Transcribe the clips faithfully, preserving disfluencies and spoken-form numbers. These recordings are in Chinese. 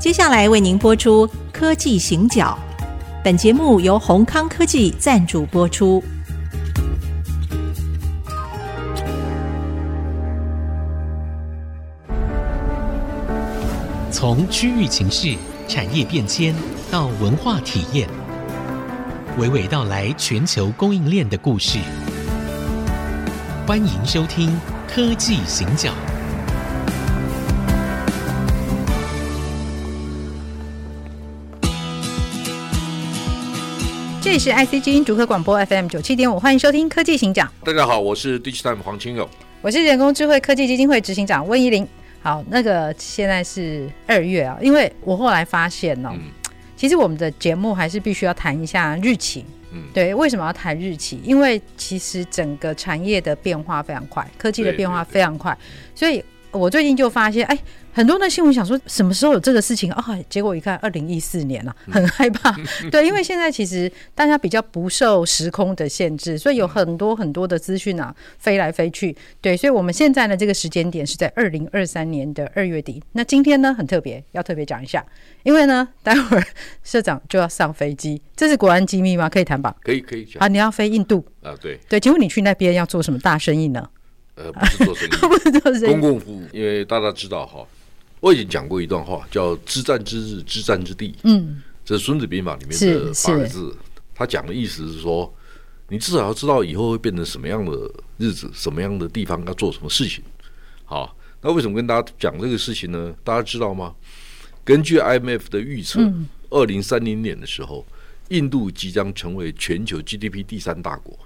接下来为您播出科技行脚，本节目由宏康科技赞助播出。从区域情势、产业变迁到文化体验，娓娓道来全球供应链的故事。欢迎收听科技行脚。这里是 I C 之音主客广播 F M 九十七点五， 欢迎收听科技行脚。大家好，我是 Digitimes 黄清友，我是人工智慧科技基金会执行长温怡玲。好，那个现在是二月啊，因为我后来发现哦、嗯，其实我们的节目还是必须要谈一下日期。嗯，对，为什么要谈日期？因为其实整个产业的变化非常快，科技的变化非常快，对对对，所以。我最近就发现，哎，很多的新闻想说什么时候有这个事情啊、哦？结果一看，二零一四年啊，很害怕。对，因为现在其实大家比较不受时空的限制，所以有很多很多的资讯啊，飞来飞去。对，所以我们现在的这个时间点是在二零二三年的二月底。那今天呢，很特别，要特别讲一下，因为呢，待会儿社长就要上飞机，这是国安机密吗？可以谈吧？可以，可以讲啊，你要飞印度啊？对对，请问你去那边要做什么大生意呢？呃，不是做生意，公共服务。因为大家知道哈，我已经讲过一段话，叫“知战之日，知战之地”。嗯，这是《孙子兵法》里面的八个字。他讲的意思是说，你至少要知道以后会变成什么样的日子，什么样的地方要做什么事情。好，那为什么跟大家讲这个事情呢？大家知道吗？根据 I M F 的预测，二零三零年的时候，印度即将成为全球 G D P 第三大国。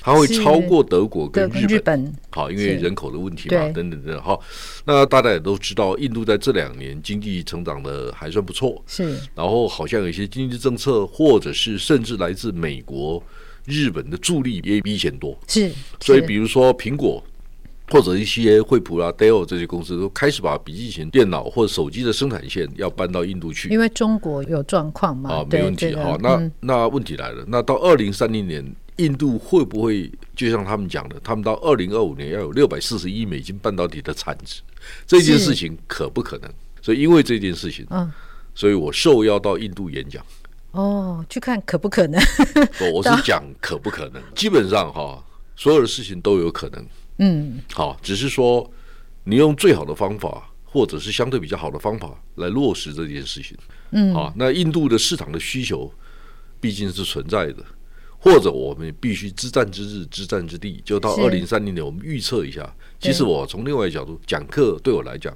它会超过德国跟日本，好，因为人口的问题嘛，等等等。好，那大家也都知道，印度在这两年经济成长的还算不错，是。然后好像有一些经济政策，或者是甚至来自美国、日本的助力也比以前多，是。所以比如说苹果或者一些惠普啦、Dell 这些公司都开始把笔记型电脑或者手机的生产线要搬到印度去，因为中国有状况嘛。啊，没问题。好，那那问题来了，那到二零三零年。印度会不会就像他们讲的，他们到二零二五年要有六百四十亿美金半导体的产值，这件事情可不可能？所以因为这件事情，嗯，所以我受邀到印度演讲。哦，去看可不可能？我是讲可不可能，基本上哈，所有的事情都有可能。嗯，好，只是说你用最好的方法，或者是相对比较好的方法来落实这件事情。嗯，好，那印度的市场的需求毕竟是存在的。或者我们必须知战之日，知战之地，就到二零三零年，我们预测一下。其实我从另外一个角度讲课，对我来讲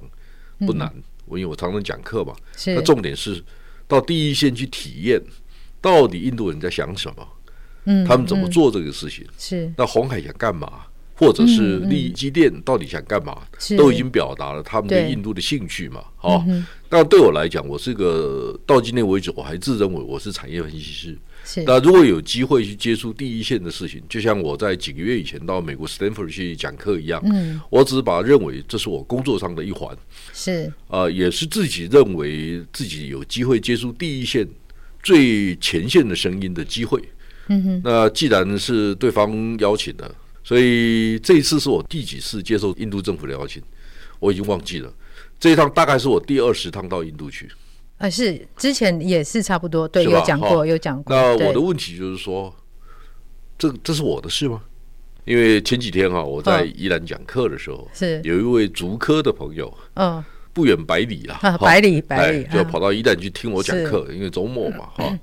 不难，嗯、因为我常常讲课嘛。那重点是到第一线去体验，到底印度人在想什么，嗯、他们怎么做这个事情？嗯、是那鸿海想干嘛，或者是利基电到底想干嘛，嗯嗯、都已经表达了他们对印度的兴趣嘛。好，那、哦嗯、对我来讲，我是个到今天为止，我还自认为我是产业分析师。那如果有机会去接触第一线的事情，就像我在几个月以前到美国 Stanford 去讲课一样，嗯、我只是把认为这是我工作上的一环，是、呃、也是自己认为自己有机会接触第一线最前线的声音的机会，嗯、哼那既然是对方邀请的，所以这一次是我第几次接受印度政府的邀请，我已经忘记了，这一趟大概是我第二十趟到印度去，呃、是之前也是差不多，对，有讲过，有讲过。那我的问题就是说，这这是我的事吗？因为前几天哈、啊，我在宜兰讲课的时候，是、哦、有一位竹科的朋友，嗯、哦，不远百里啦，啊、百里百里、哎，就跑到宜兰去听我讲课，因为周末嘛哈、嗯。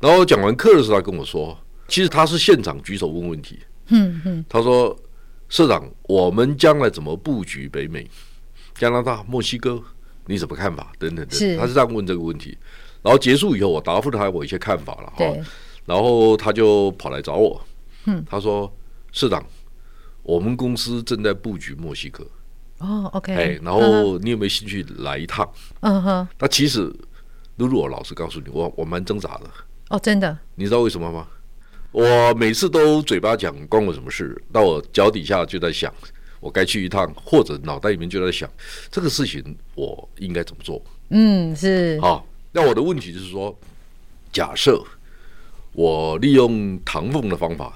然后讲完课的时候，他跟我说，其实他是现场举手问问题，嗯嗯，他说社长，我们将来怎么布局北美、加拿大、墨西哥？你什么看法？等等等，是他是这样问这个问题，然后结束以后，我答复他我一些看法了哈，然后他就跑来找我，嗯、他说：“社长，我们公司正在布局墨西哥，哦 ，OK， 哎，然后你有没有兴趣来一趟？”嗯哼，那其实，露露，我老实告诉你，我我蛮挣扎的。哦，真的？你知道为什么吗？我每次都嘴巴讲关我什么事，到我脚底下就在想。我该去一趟，或者脑袋里面就在想这个事情我应该怎么做。嗯，是。好，那我的问题就是说，假设我利用唐凤的方法，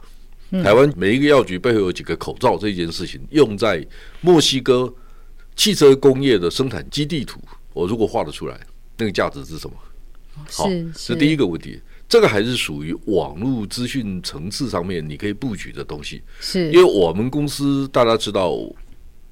嗯、台湾每一个药局背后有几个口罩这件事情，用在墨西哥汽车工业的生产基地图，我如果画得出来，那个价值是什么？好，是第一个问题。这个还是属于网络资讯层次上面你可以布局的东西，是因为我们公司大家知道，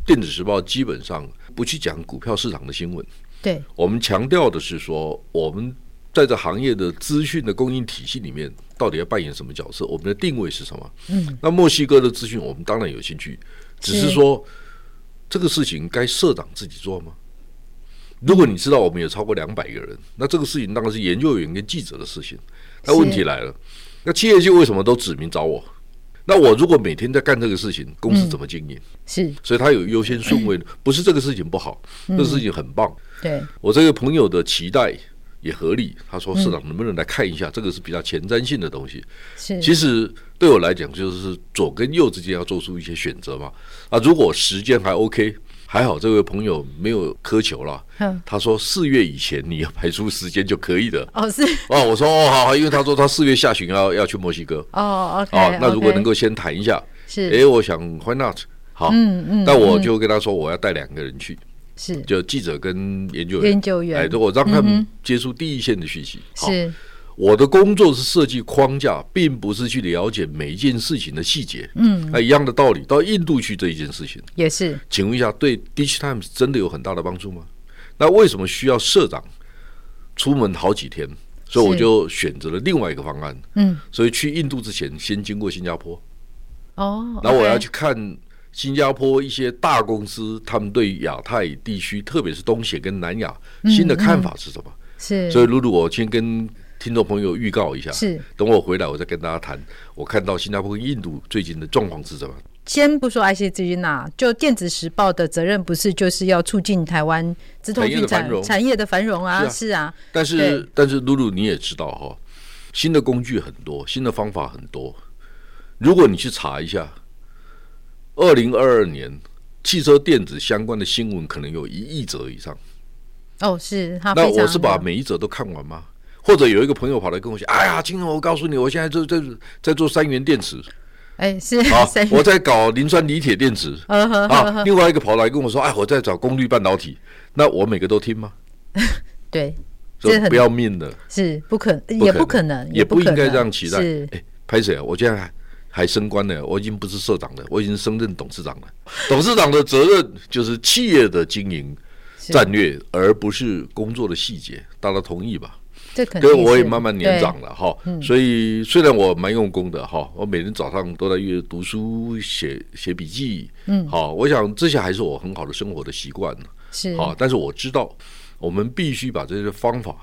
电子时报基本上不去讲股票市场的新闻，对，我们强调的是说我们在这行业的资讯的供应体系里面到底要扮演什么角色，我们的定位是什么。嗯，那墨西哥的资讯我们当然有兴趣，只是说这个事情该社长自己做吗？如果你知道我们有超过两百个人，那这个事情当然是研究员跟记者的事情。那问题来了，那企业界为什么都指名找我？那我如果每天在干这个事情，公司怎么经营？嗯，是，所以他有优先顺位。不是这个事情不好，嗯，这个事情很棒。对，我这个朋友的期待也合理，他说市长能不能来看一下，嗯，这个是比较前瞻性的东西。是，其实对我来讲就是左跟右之间要做出一些选择嘛。啊，如果时间还 OK，还好这位朋友没有苛求了，嗯，他说四月以前你要排出时间就可以了。哦，是哦，我说哦好，因为他说他四月下旬要要去墨西哥。哦 ，OK， 哦，那如果能够先谈一下，是，哎，我想 why not 好，嗯嗯，那我就跟他说我要带两个人去，是，就记者跟研究员，研究员，哎，我让他们接触第一线的讯息。嗯，是。我的工作是设计框架，并不是去了解每一件事情的细节。嗯，那一样的道理，到印度去这一件事情也是。请问一下，对 Digitimes 真的有很大的帮助吗？那为什么需要社长出门好几天？所以我就选择了另外一个方案。嗯，所以去印度之前，先经过新加坡。哦，然后我要去看新加坡一些大公司，他们对亚太地区，特别是东协跟南亚，嗯，新的看法是什么？是。所以露露，我先跟听众朋友预告一下，是，等我回来我再跟大家谈我看到新加坡跟印度最近的状况是什么。先不说 I C G 呐，就电子时报的责任不是就是要促进台湾资通讯产业的繁荣啊？是 啊, 是啊但是但是露露你也知道哈，新的工具很多，新的方法很多。如果你去查一下二零二二年汽车电子相关的新闻，可能有一亿则以上。哦，是，它非常，那我是把每一则都看完吗？或者有一个朋友跑来跟我说，哎呀，今天我告诉你，我现在就 在, 在做三元电池，哎，是，啊，我在搞磷酸锂铁电池，呵呵呵呵，啊，另外一个跑来跟我说，哎，我在找功率半导体，那我每个都听吗？对，这不要命的，是不可，也不可能，也不应该这样期待。哎，拍谁啊？我现在还升官了，我已经不是社长了，我已经升任董事长了。董事长的责任就是企业的经营战略，而不是工作的细节，大家同意吧？跟我也慢慢年长了哈，嗯，所以虽然我蛮用功的哈，我每天早上都在阅读书、写写笔记，嗯，好，我想这些还是我很好的生活的习惯，是，好，但是我知道我们必须把这些方法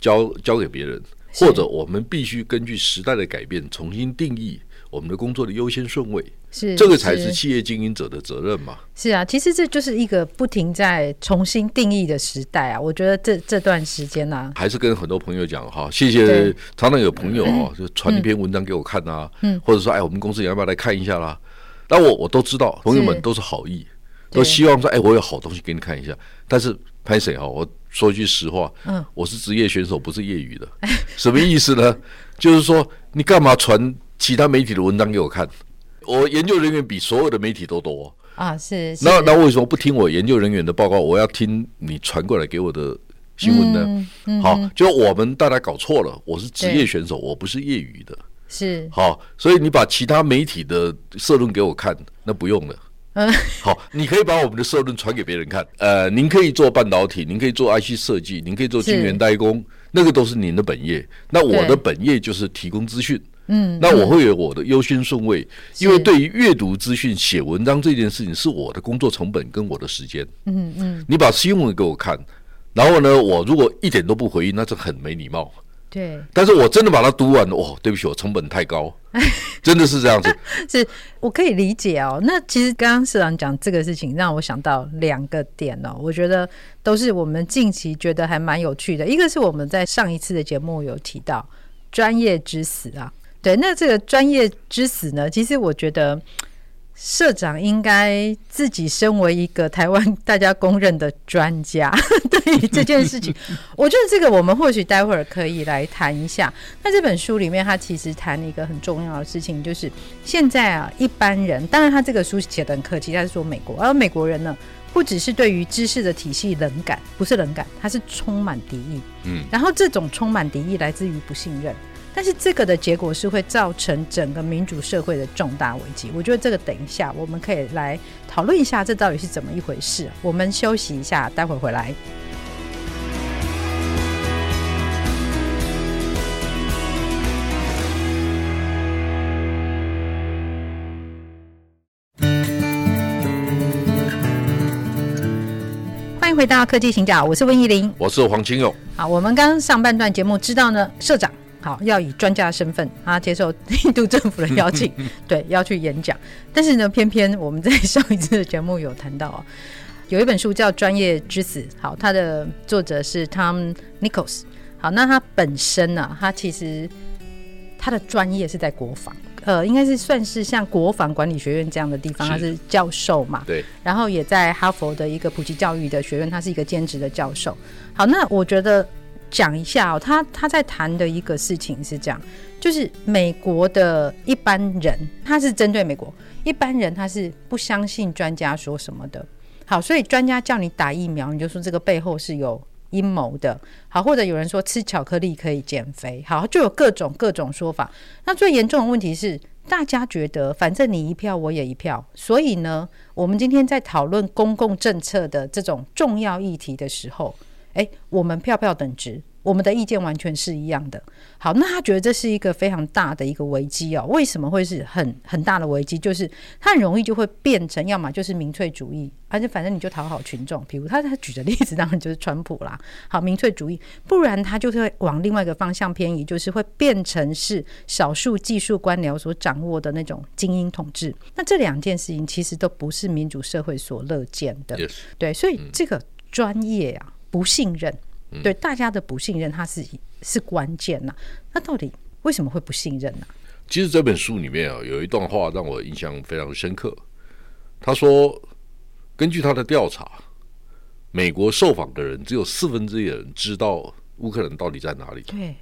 交交给别人，或者我们必须根据时代的改变重新定义我们的工作的优先顺位。是，这个才是企业经营者的责任嘛。是啊，其实这就是一个不停在重新定义的时代啊。我觉得 这, 这段时间啊，还是跟很多朋友讲哈，谢谢，常常有朋友哈，哦，就传一篇文章给我看啊，嗯，或者说哎，我们公司也要不要来看一下啦。那我我都知道，朋友们都是好意，都希望说哎，我有好东西给你看一下。但是拍谁哈，我说句实话，嗯，我是职业选手，不是业余的。什么意思呢？就是说你干嘛传其他媒体的文章给我看？我研究人员比所有的媒体都多啊，是，是，那那为什么不听我研究人员的报告？我要听你传过来给我的新闻呢？嗯嗯，好，就我们大家搞错了，我是职业选手，我不是业余的，是，好，所以你把其他媒体的社论给我看，那不用了。嗯，好，你可以把我们的社论传给别人看。呃，您可以做半导体，您可以做 I C 设计，您可以做晶圆代工，那个都是您的本业。那我的本业就是提供资讯。嗯，那我会有我的优先顺位，因为对于阅读资讯、写文章这件事情是我的工作成本跟我的时间。嗯嗯，你把新闻给我看，然后呢，我如果一点都不回应，那这很没礼貌。对，但是我真的把它读完，哦，对不起，我成本太高，真的是这样子。是，我可以理解哦。那其实刚刚社长讲这个事情，让我想到两个点哦，我觉得都是我们近期觉得还蛮有趣的。一个是我们在上一次的节目有提到专业之死啊。对，那这个专业之死呢，其实我觉得社长应该自己身为一个台湾大家公认的专家对于这件事情我觉得这个我们或许待会儿可以来谈一下。那这本书里面他其实谈一个很重要的事情，就是现在啊，一般人，当然他这个书写的很客气，他是说美国，而，啊，美国人呢，不只是对于知识的体系冷感，不是冷感，它是充满敌意。嗯，然后这种充满敌意来自于不信任，但是这个的结果是会造成整个民主社会的重大危机。我觉得这个等一下我们可以来讨论一下，这到底是怎么一回事。我们休息一下，待会回来。回到科技行脚，我是温怡玲，我是黄清勇。好，我们刚上半段节目知道呢，社长好要以专家身份啊接受印度政府的邀请，对，要去演讲。但是呢，偏偏我们在上一次的节目有谈到、哦、有一本书叫《专业之死》，好，它的作者是 Tom Nichols。好，那他本身呢、啊，他其实他的专业是在国防。呃，应该是算是像国防管理学院这样的地方，他是教授嘛，对，然后也在哈佛的一个普及教育的学院，他是一个兼职的教授。好，那我觉得讲一下、哦、他, 他在谈的一个事情是这样，就是美国的一般人，他是针对美国一般人，他是不相信专家说什么的。好，所以专家叫你打疫苗，你就说这个背后是有阴谋的。好，或者有人说吃巧克力可以减肥，好，就有各种各种说法。那最严重的问题是，大家觉得反正你一票我也一票，所以呢，我们今天在讨论公共政策的这种重要议题的时候，哎，我们票票等值，我们的意见完全是一样的。好，那他觉得这是一个非常大的一个危机哦。为什么会是很很大的危机？就是他很容易就会变成，要么就是民粹主义，而且反正你就讨好群众，比如 他, 他举的例子当然就是川普啦。好，民粹主义，不然他就会往另外一个方向偏移，就是会变成是少数技术官僚所掌握的那种精英统治。那这两件事情其实都不是民主社会所乐见的。 Yes. 对，所以这个专业啊，不信任，对大家的不信任，它是是关键呐、啊。那到底为什么会不信任呢、啊？其实这本书里面啊，有一段话让我印象非常深刻。他说，根据他的调查，美国受访的人只有四分之一的人知道乌克兰到底在哪里。对。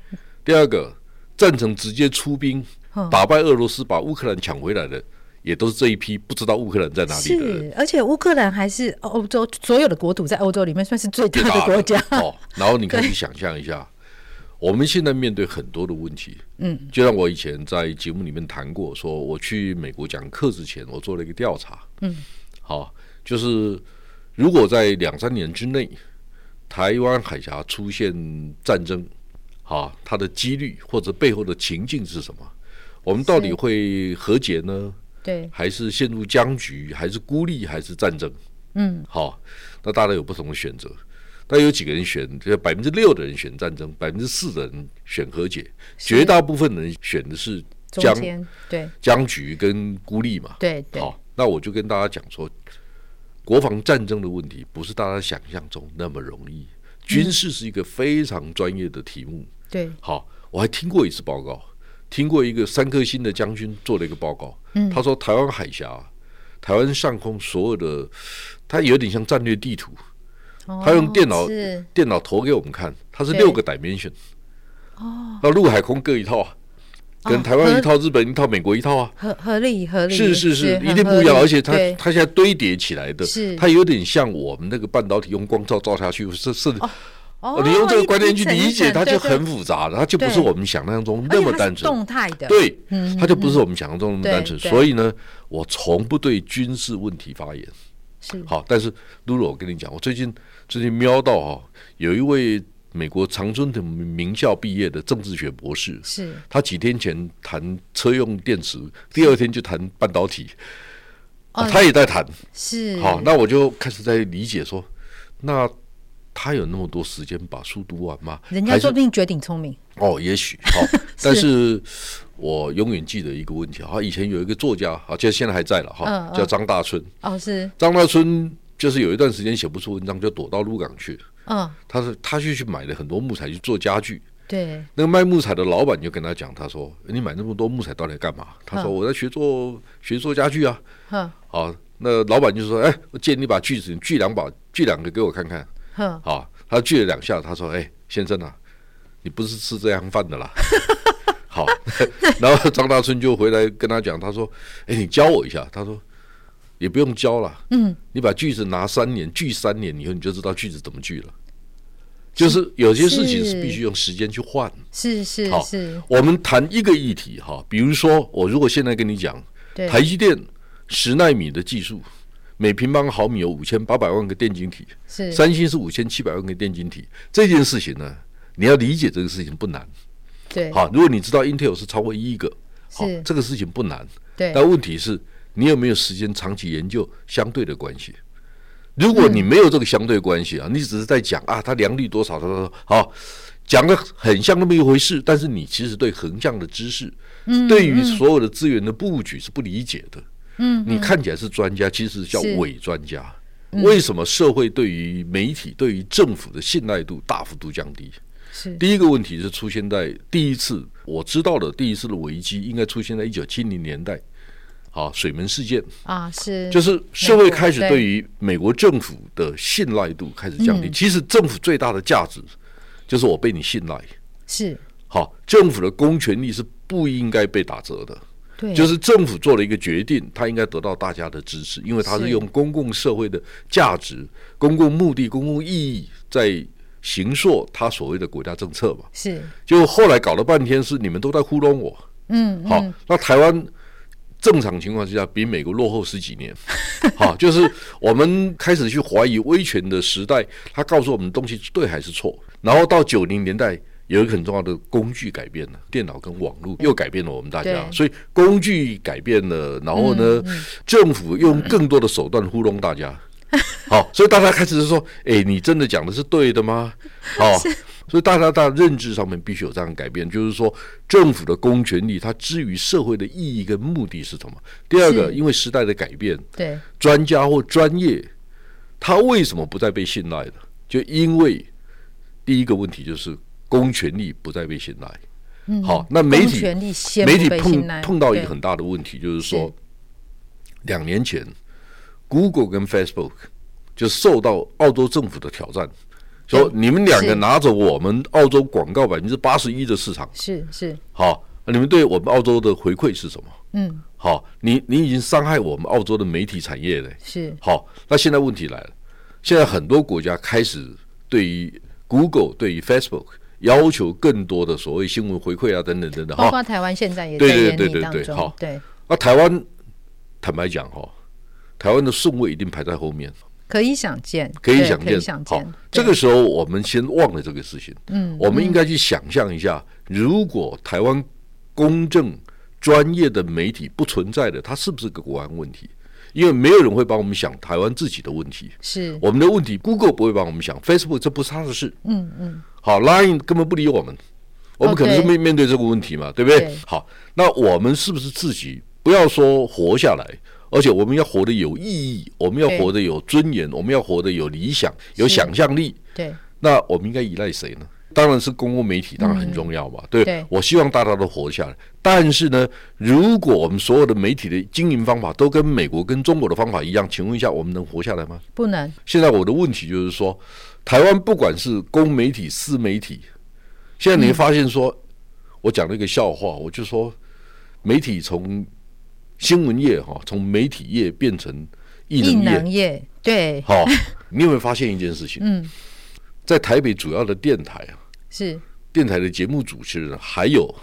第二个，赞成直接出兵打败俄罗斯，把乌克兰抢回来的，也都是这一批不知道乌克兰在哪里的人。是，而且乌克兰还是欧洲所有的国土，在欧洲里面算是最大的国家。哦、然后你可以想象一下，我们现在面对很多的问题。嗯，就像我以前在节目里面谈过，说我去美国讲课之前，我做了一个调查。嗯，好，就是如果在两三年之内，台湾海峡出现战争，啊，它的几率或者背后的情境是什么？我们到底会和解呢？对，还是陷入僵局，还是孤立，还是战争？嗯，好，那大家有不同的选择。但有几个人选，就百分之六的人选战争，百分之四的人选和解，绝大部分人选的是僵，对，僵局跟孤立嘛。对对。好，那我就跟大家讲说，国防战争的问题不是大家想象中那么容易，军事是一个非常专业的题目。嗯、对。好，我还听过一次报告。听过一个三颗星的将军做了一个报告，嗯、他说台湾海峡、台湾上空所有的，他有点像战略地图，哦、他用电脑电脑投给我们看，它是六个 dimension， 那陆海空各一套啊，哦、跟台湾一套、日本一套、美国一套啊，合合理合理是是是，一定不一样，而且它它现在堆叠起来的，它有点像我们那个半导体用光照照下去是是。哦哦、你用这个观念去理解，它就很复杂了，它就不是我们想象中那么单纯。动态的，对，嗯、它就不是我们想象中那么单纯。所以呢，我从不对军事问题发言。是好，但是露露，我跟你讲，我最近最近瞄到哈、哦，有一位美国常春藤名校毕业的政治学博士，是他几天前谈车用电池，第二天就谈半导体，哦、他也在谈。是好，那我就开始在理解说，那他有那么多时间把书读完吗？人家说不定绝顶聪明哦，也许、哦、但是我永远记得一个问题，他以前有一个作家啊，就现在还在了哈、哦嗯，叫张大春哦，是张大春，就是有一段时间写不出文章，就躲到鹿港去，嗯，他是他去去买了很多木材去做家具，对，那个卖木材的老板就跟他讲，他说你买那么多木材到底干嘛？他说我在学做学做家具啊，嗯，好，那老板就说，哎，我借你把锯子，你锯两把，锯两个给我看看。哦、他锯了两下，他说：“哎、欸，先生啊，你不是吃这样饭的啦。”好，然后张大春就回来跟他讲，他说：“哎、欸，你教我一下。”他说：“也不用教了，嗯，你把句子拿三年，锯三年以后，你就知道句子怎么锯了。就是有些事情是必须用时间去换。是是是。我们谈一个议题哈，比如说我如果现在跟你讲，台积电十奈米的技术，每平方毫米有五千八百万个电晶体，三星是五千七百万个电晶体，这件事情呢，你要理解这个事情不难。对，好，如果你知道 Intel 是超过一亿个，好，这个事情不难。对，但问题是，你有没有时间长期研究相对的关系？如果你没有这个相对关系啊，嗯、你只是在讲啊，它良率多少，他说好，讲的很像那么一回事，但是你其实对横向的知识，嗯、对于所有的资源的布局是不理解的。嗯，你看起来是专家，其实叫伪专家。嗯、为什么社会对于媒体、对于政府的信赖度大幅度降低？第一个问题是出现在第一次我知道的第一次的危机应该出现在一九七零年代，啊，水门事件啊，是就是社会开始对于美国政府的信赖度开始降低。嗯、其实政府最大的价值就是我被你信赖，是好，政府的公权力是不应该被打折的。对，就是政府做了一个决定，它应该得到大家的支持，因为它是用公共社会的价值、公共目的、公共意义在行塑他所谓的国家政策嘛。是，就后来搞了半天是你们都在糊弄我。嗯，好，嗯，那台湾正常情况之下比美国落后十几年好，就是我们开始去怀疑威权的时代，他告诉我们的东西对还是错，然后到九零年代有一个很重要的工具改变了，电脑跟网络又改变了我们大家，所以工具改变了，然后呢，嗯嗯、政府用更多的手段糊弄大家。好，所以大家开始说，哎，你真的讲的是对的吗？好，所以大家在认知上面必须有这样的改变，就是说政府的公权力它至于社会的意义跟目的是什么。第二个，因为时代的改变，对专家或专业他为什么不再被信赖了？就因为第一个问题就是公权力不再被信赖。嗯、好，那媒体媒体 碰, 碰到一个很大的问题，就是说两年前Google 跟 Facebook 就受到澳洲政府的挑战，说你们两个拿着我们澳洲广告 百分之八十一 的市场，是是好，你们对我们澳洲的回馈是什么？嗯，好，你你已经伤害我们澳洲的媒体产业了。是，好，那现在问题来了，现在很多国家开始对于 Google 对于 Facebook 要求更多的所谓新闻回馈啊等等等等，包括台湾现在也在研拟当中。好，对，那台湾坦白讲哈，台湾的顺位一定排在后面，可以想见，可以想见，可以想见。好，这个时候我们先忘了这个事情。嗯，我们应该去想象一下，嗯、如果台湾公正专业的媒体不存在的，它是不是个国安问题？因为没有人会帮我们想台湾自己的问题，是我们的问题。Google 不会帮我们想 ，Facebook 这不是他的事。嗯嗯。好 ，Line 根本不理我们，我们可能是面面对这个问题嘛， okay, 对不对？对，好，那我们是不是自己不要说活下来？而且我们要活得有意义，我们要活得有尊严，我们要活得有理想、有想象力。对，那我们应该依赖谁呢？当然是公共媒体，当然很重要嘛。嗯、对, 对，我希望大家都活下来。但是呢，如果我们所有的媒体的经营方法都跟美国、跟中国的方法一样，请问一下，我们能活下来吗？不能。现在我的问题就是说，台湾不管是公媒体、私媒体，现在你会发现说，嗯、我讲了一个笑话，我就说，媒体从新闻业哈，从媒体业变成艺能 业, 能业，对，好，你有没有发现一件事情？嗯，在台北主要的电台啊，是电台的节目主持人，还有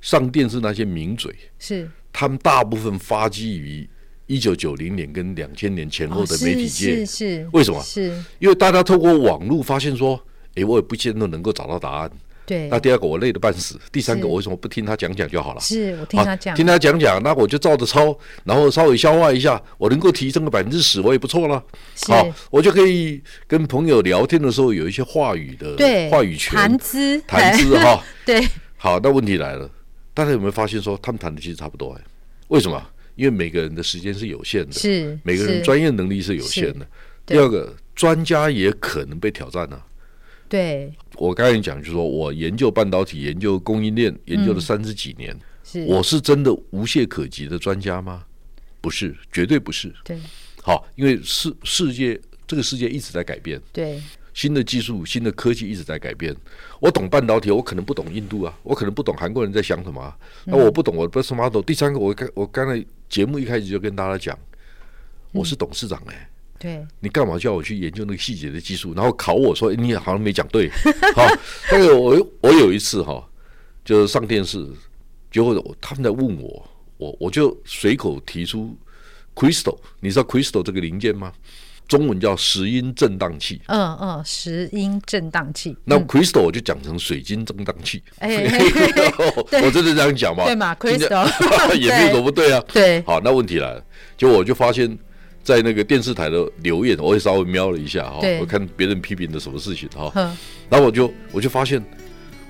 上电视那些名嘴，是他们大部分发迹于一九九零年跟两千年前后的媒体界，哦、是, 是, 是为什么？是因为大家透过网络发现说，哎，我也不见得能够找到答案。对，那第二个我累得半死，第三个我为什么不听他讲讲就好了？是我听他讲、啊、听他讲讲，那我就照着抄，然后稍微消化一下，我能够提升个 百分之十 我也不错了。好，我就可以跟朋友聊天的时候有一些话语的话语权，谈资谈资哈。对，好，那问题来了，大家有没有发现说他们谈的其实差不多、欸、为什么？因为每个人的时间是有限的，是每个人专业能力是有限的。第二个，专家也可能被挑战啊。对，我刚才讲就是说我研究半导体、研究供应链研究了三十几年、嗯、是我是真的无懈可击的专家吗？不是，绝对不是。对，好，因为世世界这个世界一直在改变，对，新的技术、新的科技一直在改变。我懂半导体，我可能不懂印度啊，我可能不懂韩国人在想什么、啊嗯、那我不懂我不是什么。第三个，我我刚才节目一开始就跟大家讲，我是董事长哎、欸。嗯对，你干嘛叫我去研究那个细节的技术，然后考我说、欸、你好像没讲对。好，但是我我有一次哈，就是上电视，结果他们在问我，我我就随口提出 Crystal， 你知道 Crystal 这个零件吗？中文叫石英振荡器。嗯嗯，石英振荡器。那 Crystal 我就讲成水晶振荡器。哎、嗯我真的这样讲吗？对嘛 ，Crystal 也没有什么不对啊。对。好，那问题来了，结果我就发现。在那个电视台的留言，我也稍微瞄了一下哈，我看别人批评的什么事情哈，然后我就我就发现，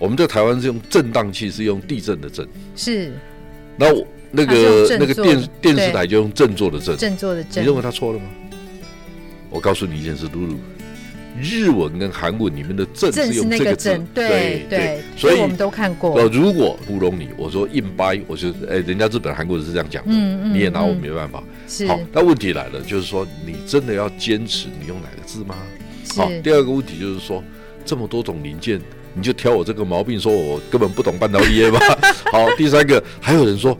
我们在台湾是用振荡器，是用地震的震，是，然后那个那个电电视台就用振作的振，振作的振，你认为他错了吗？我告诉你一件事，露露，日文跟韩文里面的震是用这个震，对对，所以我们都看过。如果糊弄你，我说硬掰，我就哎、欸，人家日本、韩国人是这样讲的、嗯嗯，你也拿我没办法。好，那问题来了，就是说你真的要坚持你用哪个字吗？好，第二个问题就是说，这么多种零件，你就挑我这个毛病，说我根本不懂半导体吗？好，第三个还有人说。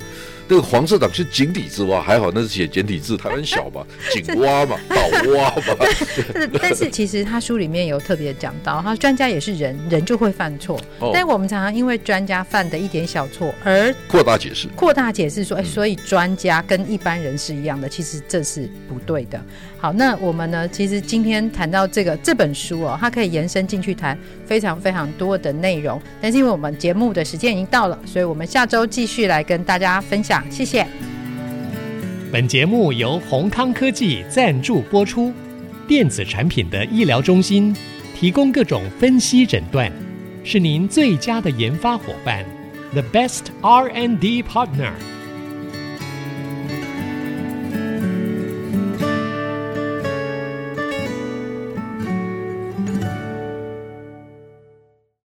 那个黄色档是井底之蛙，还好那是写简体字，台湾小嘛，井蛙嘛，倒蛙嘛。但是其实他书里面有特别讲到，他专家也是人，人就会犯错、哦，但我们常常因为专家犯的一点小错而扩大解释，扩大解释说，哎、欸，所以专家跟一般人是一样的、嗯，其实这是不对的。好，那我们呢，其实今天谈到这个这本书哦，它可以延伸进去谈非常非常多的内容，但是因为我们节目的时间已经到了，所以我们下周继续来跟大家分享。谢谢。本节目由宏康科技赞助播出。电子产品的医疗中心提供各种分析诊断，是您最佳的研发伙伴 The best R and D partner。